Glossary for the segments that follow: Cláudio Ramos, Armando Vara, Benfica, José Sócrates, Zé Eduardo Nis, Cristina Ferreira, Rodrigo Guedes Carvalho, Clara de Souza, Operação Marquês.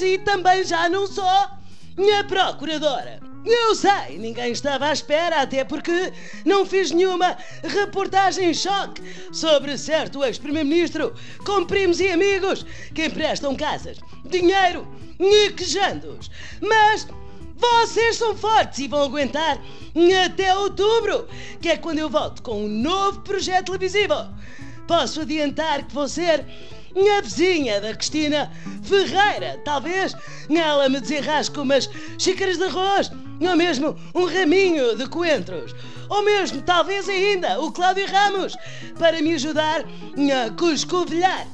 saudades e também já não sou minha procuradora. Eu sei, ninguém estava à espera, até porque não fiz nenhuma reportagem choque sobre certo ex-primeiro-ministro com primos e amigos que emprestam casas, dinheiro e quejandos. Mas vocês são fortes e vão aguentar até outubro, que é quando eu volto com um novo projeto televisivo. Posso adiantar que vou ser a vizinha da Cristina Ferreira. Talvez ela me desenrasque umas xícaras de arroz, ou mesmo um raminho de coentros. Ou mesmo, talvez ainda, o Cláudio Ramos, para me ajudar a cuscovilhar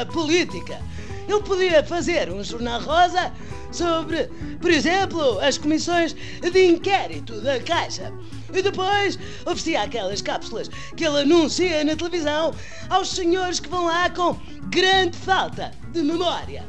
a política. Eu podia fazer um jornal rosa sobre, por exemplo, as comissões de inquérito da Caixa. E depois oferecia aquelas cápsulas que ele anuncia na televisão aos senhores que vão lá com grande falta de memória.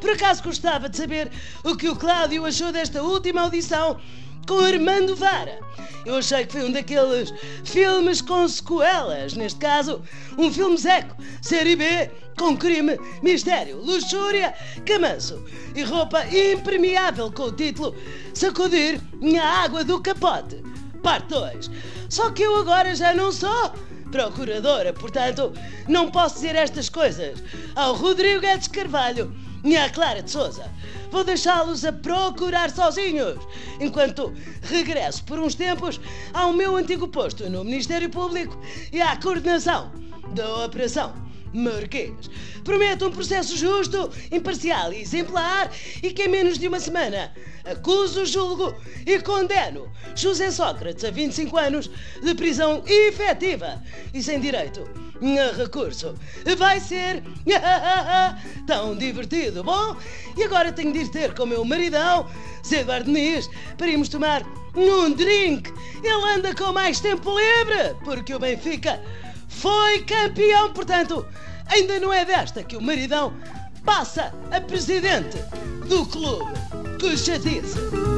Por acaso gostava de saber o que o Cláudio achou desta última audição com Armando Vara. Eu achei que foi um daqueles filmes com sequelas, neste caso, um filme zeco, série B, com crime, mistério, luxúria, camanço e roupa impermeável com o título Sacudir a Água do Capote, parte 2. Só que eu agora já não sou procuradora, portanto, não posso dizer estas coisas ao Rodrigo Guedes Carvalho e à Clara de Souza. Vou deixá-los a procurar sozinhos, enquanto regresso por uns tempos ao meu antigo posto no Ministério Público e à coordenação da Operação Marquês. Prometo um processo justo, imparcial e exemplar, e que em menos de uma semana acuso, julgo e condeno José Sócrates a 25 anos de prisão efetiva e sem direito a recurso. Vai ser tão divertido, bom? E agora tenho de ir ter com o meu maridão, Zé Eduardo Nis, para irmos tomar um drink. Ele anda com mais tempo livre, porque o Benfica foi campeão, portanto, ainda não é desta que o maridão passa a presidente do clube. Que chatice!